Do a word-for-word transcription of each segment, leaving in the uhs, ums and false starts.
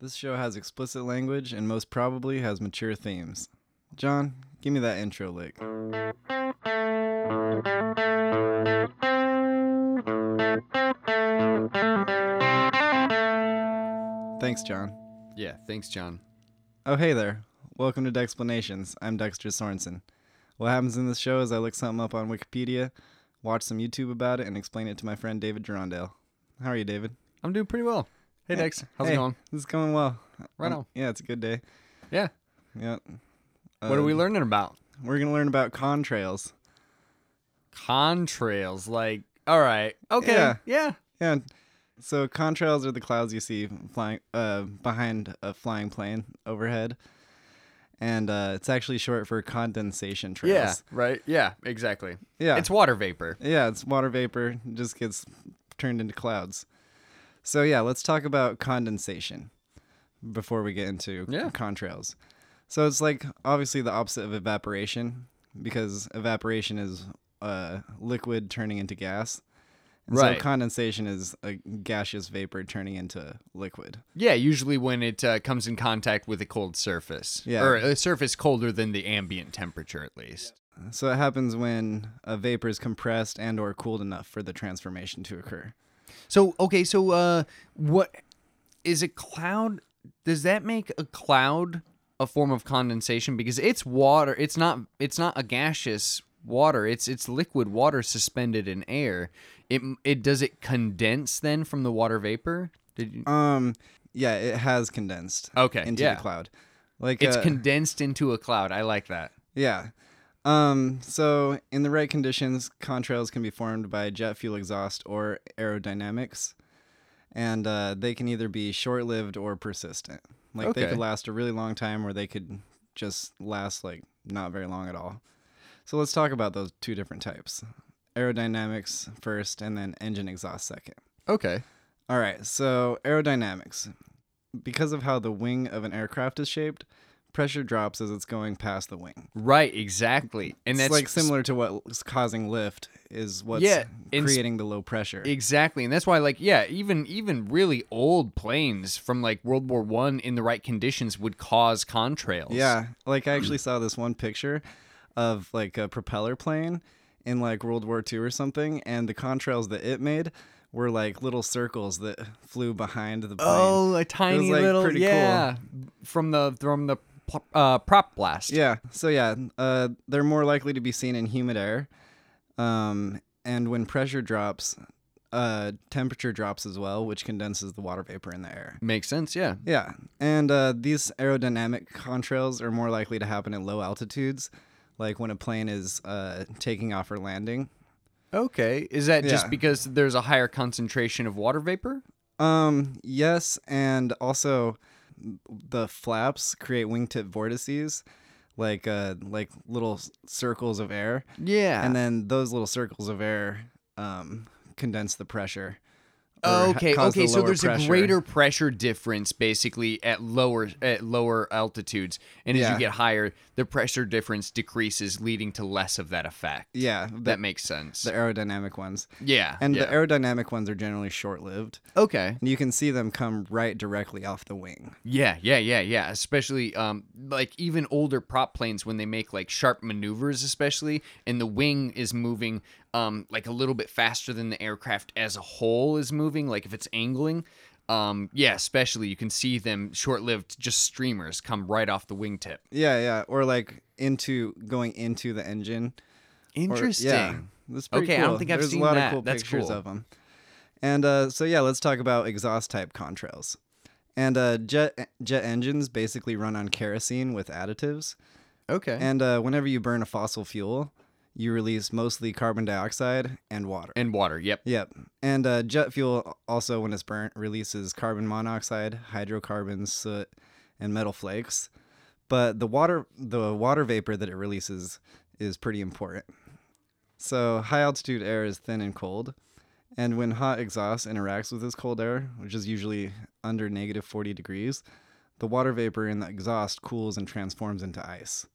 This show has explicit language and most probably has mature themes. John, give me that intro lick. Thanks, John. Yeah, thanks, John. Oh, hey there. Welcome to Dexplanations. I'm Dexter Sorensen. What happens in this show is I look something up on Wikipedia, watch some YouTube about it, and explain it to my friend David Gerondale. How are you, David? I'm doing pretty well. Hey, hey Dex. How's hey, it going? It's going well. Right on. Um, yeah, it's a good day. Yeah. Yeah. Um, what are we learning about? We're going to learn about contrails. Contrails? Like, all right. Okay. Yeah. Yeah. yeah. So contrails are the clouds you see flying uh, behind a flying plane overhead. And uh, it's actually short for condensation trails. Yeah, right. Yeah, exactly. Yeah. It's water vapor. Yeah, it's water vapor. It just gets turned into clouds. So, yeah, let's talk about condensation before we get into yeah. contrails. So it's like obviously the opposite of evaporation, because evaporation is uh, liquid turning into gas. And right. So condensation is a gaseous vapor turning into liquid. Yeah, usually when it uh, comes in contact with a cold surface. Yeah. Or a surface colder than the ambient temperature, at least. Yeah. So it happens when a vapor is compressed and or cooled enough for the transformation to occur. So, okay, so uh, what is a cloud? Does that make a cloud a form of condensation? Because it's water. It's not It's not a gaseous water. It's it's liquid water suspended in air. It it does it condense then from the water vapor? Did you... Um, yeah, it has condensed okay, into yeah. the cloud. Like It's uh, condensed into a cloud. I like that. Yeah. Um, so in the right conditions, contrails can be formed by jet fuel exhaust or aerodynamics, and uh, they can either be short-lived or persistent. Like okay. they could last a really long time, or they could just last like not very long at all. So let's talk about those two different types. Aerodynamics first, and then engine exhaust second. Okay. All right, so aerodynamics. Because of how the wing of an aircraft is shaped, pressure drops as it's going past the wing. Right, exactly. And it's that's like similar to what's causing lift is what's yeah, creating the low pressure. Exactly. And that's why like yeah, even even really old planes from like World War One in the right conditions would cause contrails. Yeah. Like I actually saw this one picture of like a propeller plane in like World War Two or something, and the contrails that it made were like little circles that flew behind the plane. Oh, a tiny it was, like, little pretty yeah cool. from the from the Uh, prop blast. Yeah. So yeah, uh, they're more likely to be seen in humid air, um, and when pressure drops, uh, temperature drops as well, which condenses the water vapor in the air. Makes sense. Yeah. Yeah. And uh, these aerodynamic contrails are more likely to happen at low altitudes, like when a plane is uh, taking off or landing. Okay. Is that yeah. just because there's a higher concentration of water vapor? Um. Yes, and also. The flaps create wingtip vortices, like uh, like little circles of air. Yeah. And then those little circles of air um, condense the pressure. Okay. Okay. So there's pressure. a greater pressure difference basically at lower at lower altitudes, and as yeah. you get higher, the pressure difference decreases, leading to less of that effect. Yeah, the, that makes sense. The aerodynamic ones. Yeah, and yeah. the aerodynamic ones are generally short-lived. Okay, and you can see them come right directly off the wing. Yeah, yeah, yeah, yeah. Especially um, like even older prop planes when they make like sharp maneuvers, especially, and the wing is moving. Um, like a little bit faster than the aircraft as a whole is moving, like if it's angling. Um, yeah, especially you can see them short-lived just streamers come right off the wingtip. Yeah, yeah, or like into going into the engine. Interesting. Or, yeah, that's pretty okay, cool. I don't think I've There's seen that. There's a lot that. of cool that's pictures cool. of them. And uh, so yeah, let's talk about exhaust-type contrails. And uh, jet jet engines basically run on kerosene with additives. Okay. And uh, whenever you burn a fossil fuel, you release mostly carbon dioxide and water. And water, yep. Yep. And uh, jet fuel also, when it's burnt, releases carbon monoxide, hydrocarbons, soot, and metal flakes. But the water the water vapor that it releases is pretty important. So high-altitude air is thin and cold. And when hot exhaust interacts with this cold air, which is usually under negative forty degrees, the water vapor in the exhaust cools and transforms into ice.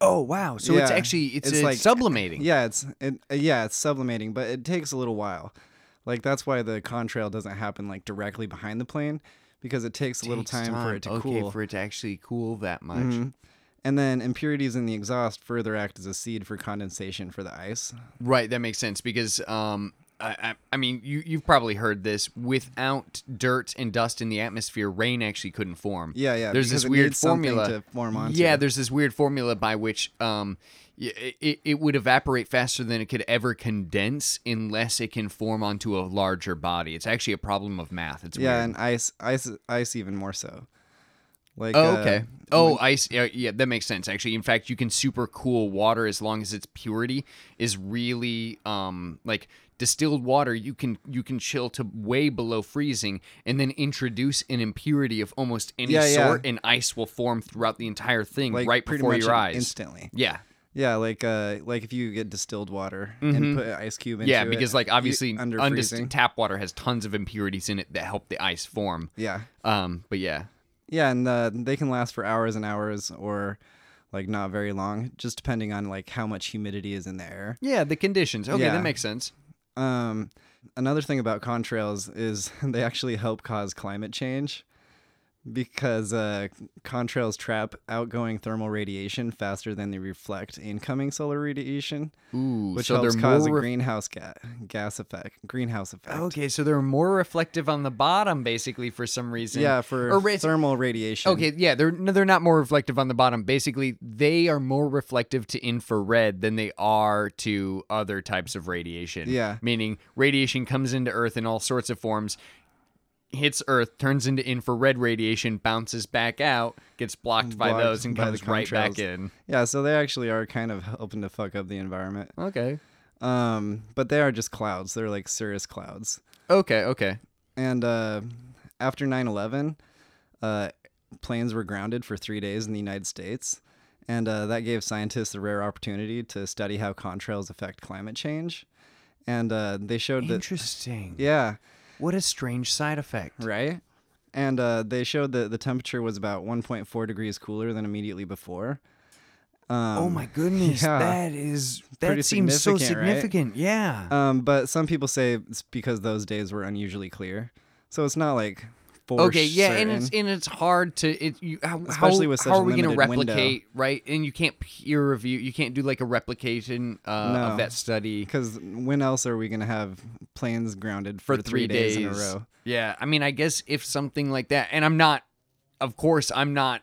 Oh wow! So yeah. it's actually it's, it's, it's like, sublimating. Yeah, it's it, yeah, it's sublimating, but it takes a little while. Like that's why the contrail doesn't happen like directly behind the plane, because it takes, it takes a little time, time for it to okay, cool. Okay, for it to actually cool that much. Mm-hmm. And then impurities in the exhaust further act as a seed for condensation for the ice. Right, that makes sense because... Um, I, I mean, you, you've probably heard this. Without dirt and dust in the atmosphere, rain actually couldn't form. Yeah, yeah. There's this weird formula to form onto. Yeah, there's this weird formula by which um, it, it would evaporate faster than it could ever condense unless it can form onto a larger body. It's actually a problem of math. It's yeah, weird. and ice, ice, ice, even more so. Like, oh, okay. Uh, oh, when... ice. Yeah, yeah, that makes sense. Actually, in fact, you can super cool water as long as its purity is really um like. Distilled water, you can you can chill to way below freezing and then introduce an impurity of almost any yeah, sort, yeah. and ice will form throughout the entire thing like, right before your eyes. Instantly. Yeah. Yeah, like uh, like if you get distilled water mm-hmm. and put an ice cube into it. Yeah, because it, like obviously you, under undist- tap water has tons of impurities in it that help the ice form. Yeah. Um. But yeah. Yeah, and uh, they can last for hours and hours or... like not very long, just depending on like how much humidity is in the air. Yeah, the conditions. Okay, yeah. That makes sense. Um, another thing about contrails is they actually help cause climate change because uh, contrails trap outgoing thermal radiation faster than they reflect incoming solar radiation, Ooh, which so helps cause re- a greenhouse ga- gas effect. Greenhouse effect. Okay, so they're more reflective on the bottom, basically, for some reason. Yeah, for or ra- thermal radiation. Okay, yeah, they're no, they're not more reflective on the bottom. Basically, they are more reflective to infrared than they are to other types of radiation. Yeah, meaning radiation comes into Earth in all sorts of forms. Hits Earth, turns into infrared radiation, bounces back out, gets blocked, blocked by those, and by comes right back in. Yeah, so they actually are kind of helping to fuck up the environment. Okay. Um, but they are just clouds. They're like cirrus clouds. Okay, okay. And uh, after nine eleven, uh, planes were grounded for three days in the United States, and uh, that gave scientists a rare opportunity to study how contrails affect climate change. And uh, they showed that... Interesting. Yeah. What a strange side effect. Right? And uh, they showed that the temperature was about one point four degrees cooler than immediately before. Um, oh my goodness. Yeah. That is that seems so significant. Right? Yeah. Um, but some people say it's because those days were unusually clear. So it's not like for Okay, yeah, certain. and it's and it's hard to it you how, Especially how, with such how are we going to replicate, window. Right? And you can't peer review, you can't do like a replication uh, no, of that study. Cuz when else are we going to have planes grounded for, for three, three days. days in a row? Yeah, I mean, I guess if something like that, and I'm not of course I'm not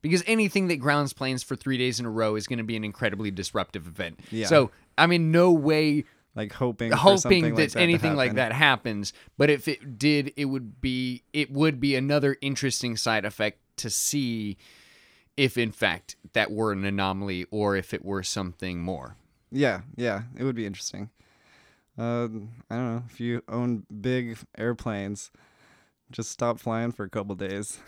because anything that grounds planes for three days in a row is going to be an incredibly disruptive event. Yeah. So, I mean, no way Like hoping, hoping for something that, like that anything like that happens. But if it did, it would be it would be another interesting side effect to see if, in fact, that were an anomaly or if it were something more. Yeah, yeah, it would be interesting. Uh, I don't know if you own big airplanes, just stop flying for a couple days.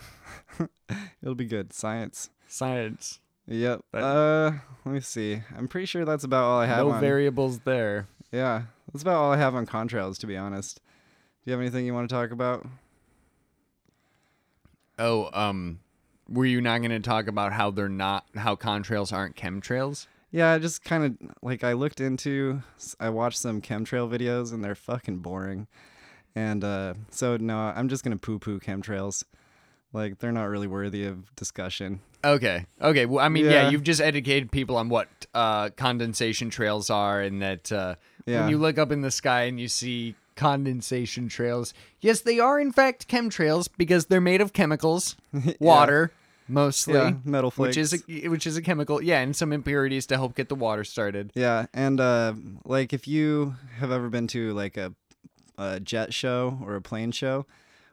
It'll be good. Science. Science. Yep. But uh, let me see. I'm pretty sure that's about all I have. No on. variables there. Yeah, that's about all I have on contrails, to be honest. Do you have anything you want to talk about? Oh, um, were you not going to talk about how they're not, how contrails aren't chemtrails? Yeah, I just kind of, like, I looked into, I watched some chemtrail videos, and they're fucking boring. And uh, so, no, I'm just going to poo-poo chemtrails. Like, they're not really worthy of discussion. Okay. Okay. Well, I mean, yeah, yeah you've just educated people on what uh, condensation trails are and that uh, yeah. when you look up in the sky and you see condensation trails, yes, they are, in fact, chemtrails because they're made of chemicals, water, yeah. mostly. Yeah, metal flakes. Which is, a, which is a chemical. Yeah, and some impurities to help get the water started. Yeah, and, uh, like, if you have ever been to, like, a, a jet show or a plane show,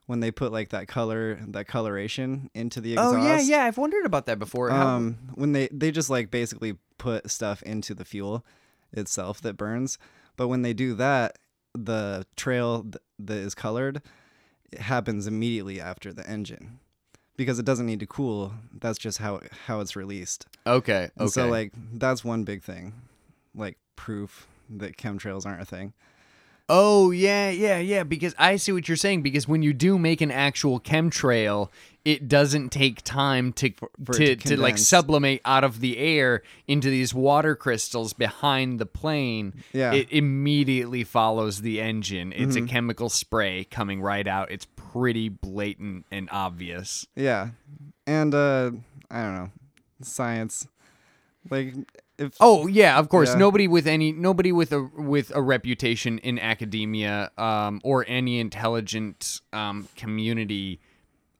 when they put like that color, that coloration into the exhaust. Oh yeah, yeah. I've wondered about that before. Um, How... when they they just like basically put stuff into the fuel itself that burns, but when they do that, the trail th- that is colored it happens immediately after the engine because it doesn't need to cool. That's just how how it's released. Okay. Okay. And so like that's one big thing, like proof that chemtrails aren't a thing. Oh, yeah, yeah, yeah, because I see what you're saying, because when you do make an actual chemtrail, it doesn't take time to for, for to, to, to like sublimate out of the air into these water crystals behind the plane. Yeah. It immediately follows the engine. It's mm-hmm. a chemical spray coming right out. It's pretty blatant and obvious. Yeah. And uh, I don't know. Science. Like if Oh yeah, of course. Yeah. Nobody with any nobody with a with a reputation in academia um, or any intelligent um, community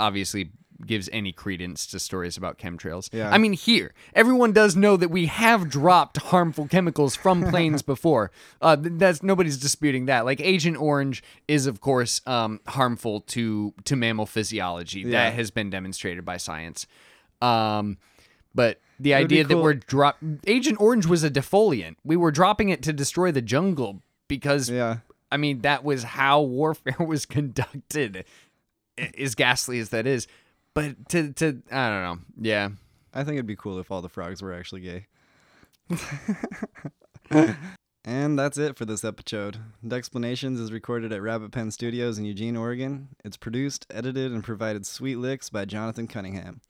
obviously gives any credence to stories about chemtrails. Yeah. I mean, here, everyone does know that we have dropped harmful chemicals from planes before. Uh, that's nobody's disputing that. Like Agent Orange is, of course, um, harmful to, to mammal physiology. Yeah. That has been demonstrated by science. Um, but the idea cool. that we're drop Agent Orange was a defoliant. We were dropping it to destroy the jungle because, yeah. I mean, that was how warfare was conducted. As ghastly as that is, but to to I don't know. Yeah, I think it'd be cool if all the frogs were actually gay. And that's it for this episode. Dexplanations is recorded at Rabbit Pen Studios in Eugene, Oregon. It's produced, edited, and provided sweet licks by Jonathan Cunningham.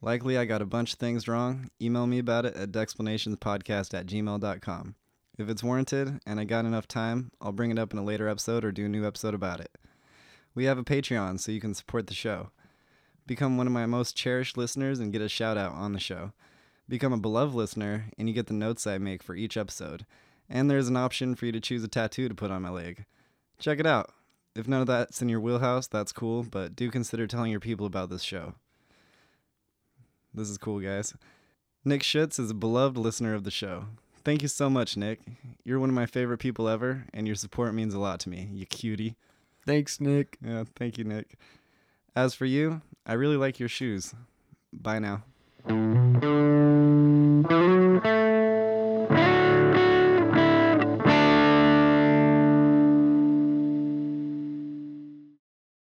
Likely I got a bunch of things wrong. Email me about it at dexplanationspodcast at gmail dot com. If it's warranted and I got enough time, I'll bring it up in a later episode or do a new episode about it. We have a Patreon, so you can support the show. Become one of my most cherished listeners and get a shout-out on the show. Become a beloved listener, and you get the notes I make for each episode. And there's an option for you to choose a tattoo to put on my leg. Check it out. If none of that's in your wheelhouse, that's cool, but do consider telling your people about this show. This is cool, guys. Nick Schutz is a beloved listener of the show. Thank you so much, Nick. You're one of my favorite people ever, and your support means a lot to me, you cutie. Thanks, Nick. Yeah, thank you, Nick. As for you, I really like your shoes. Bye now.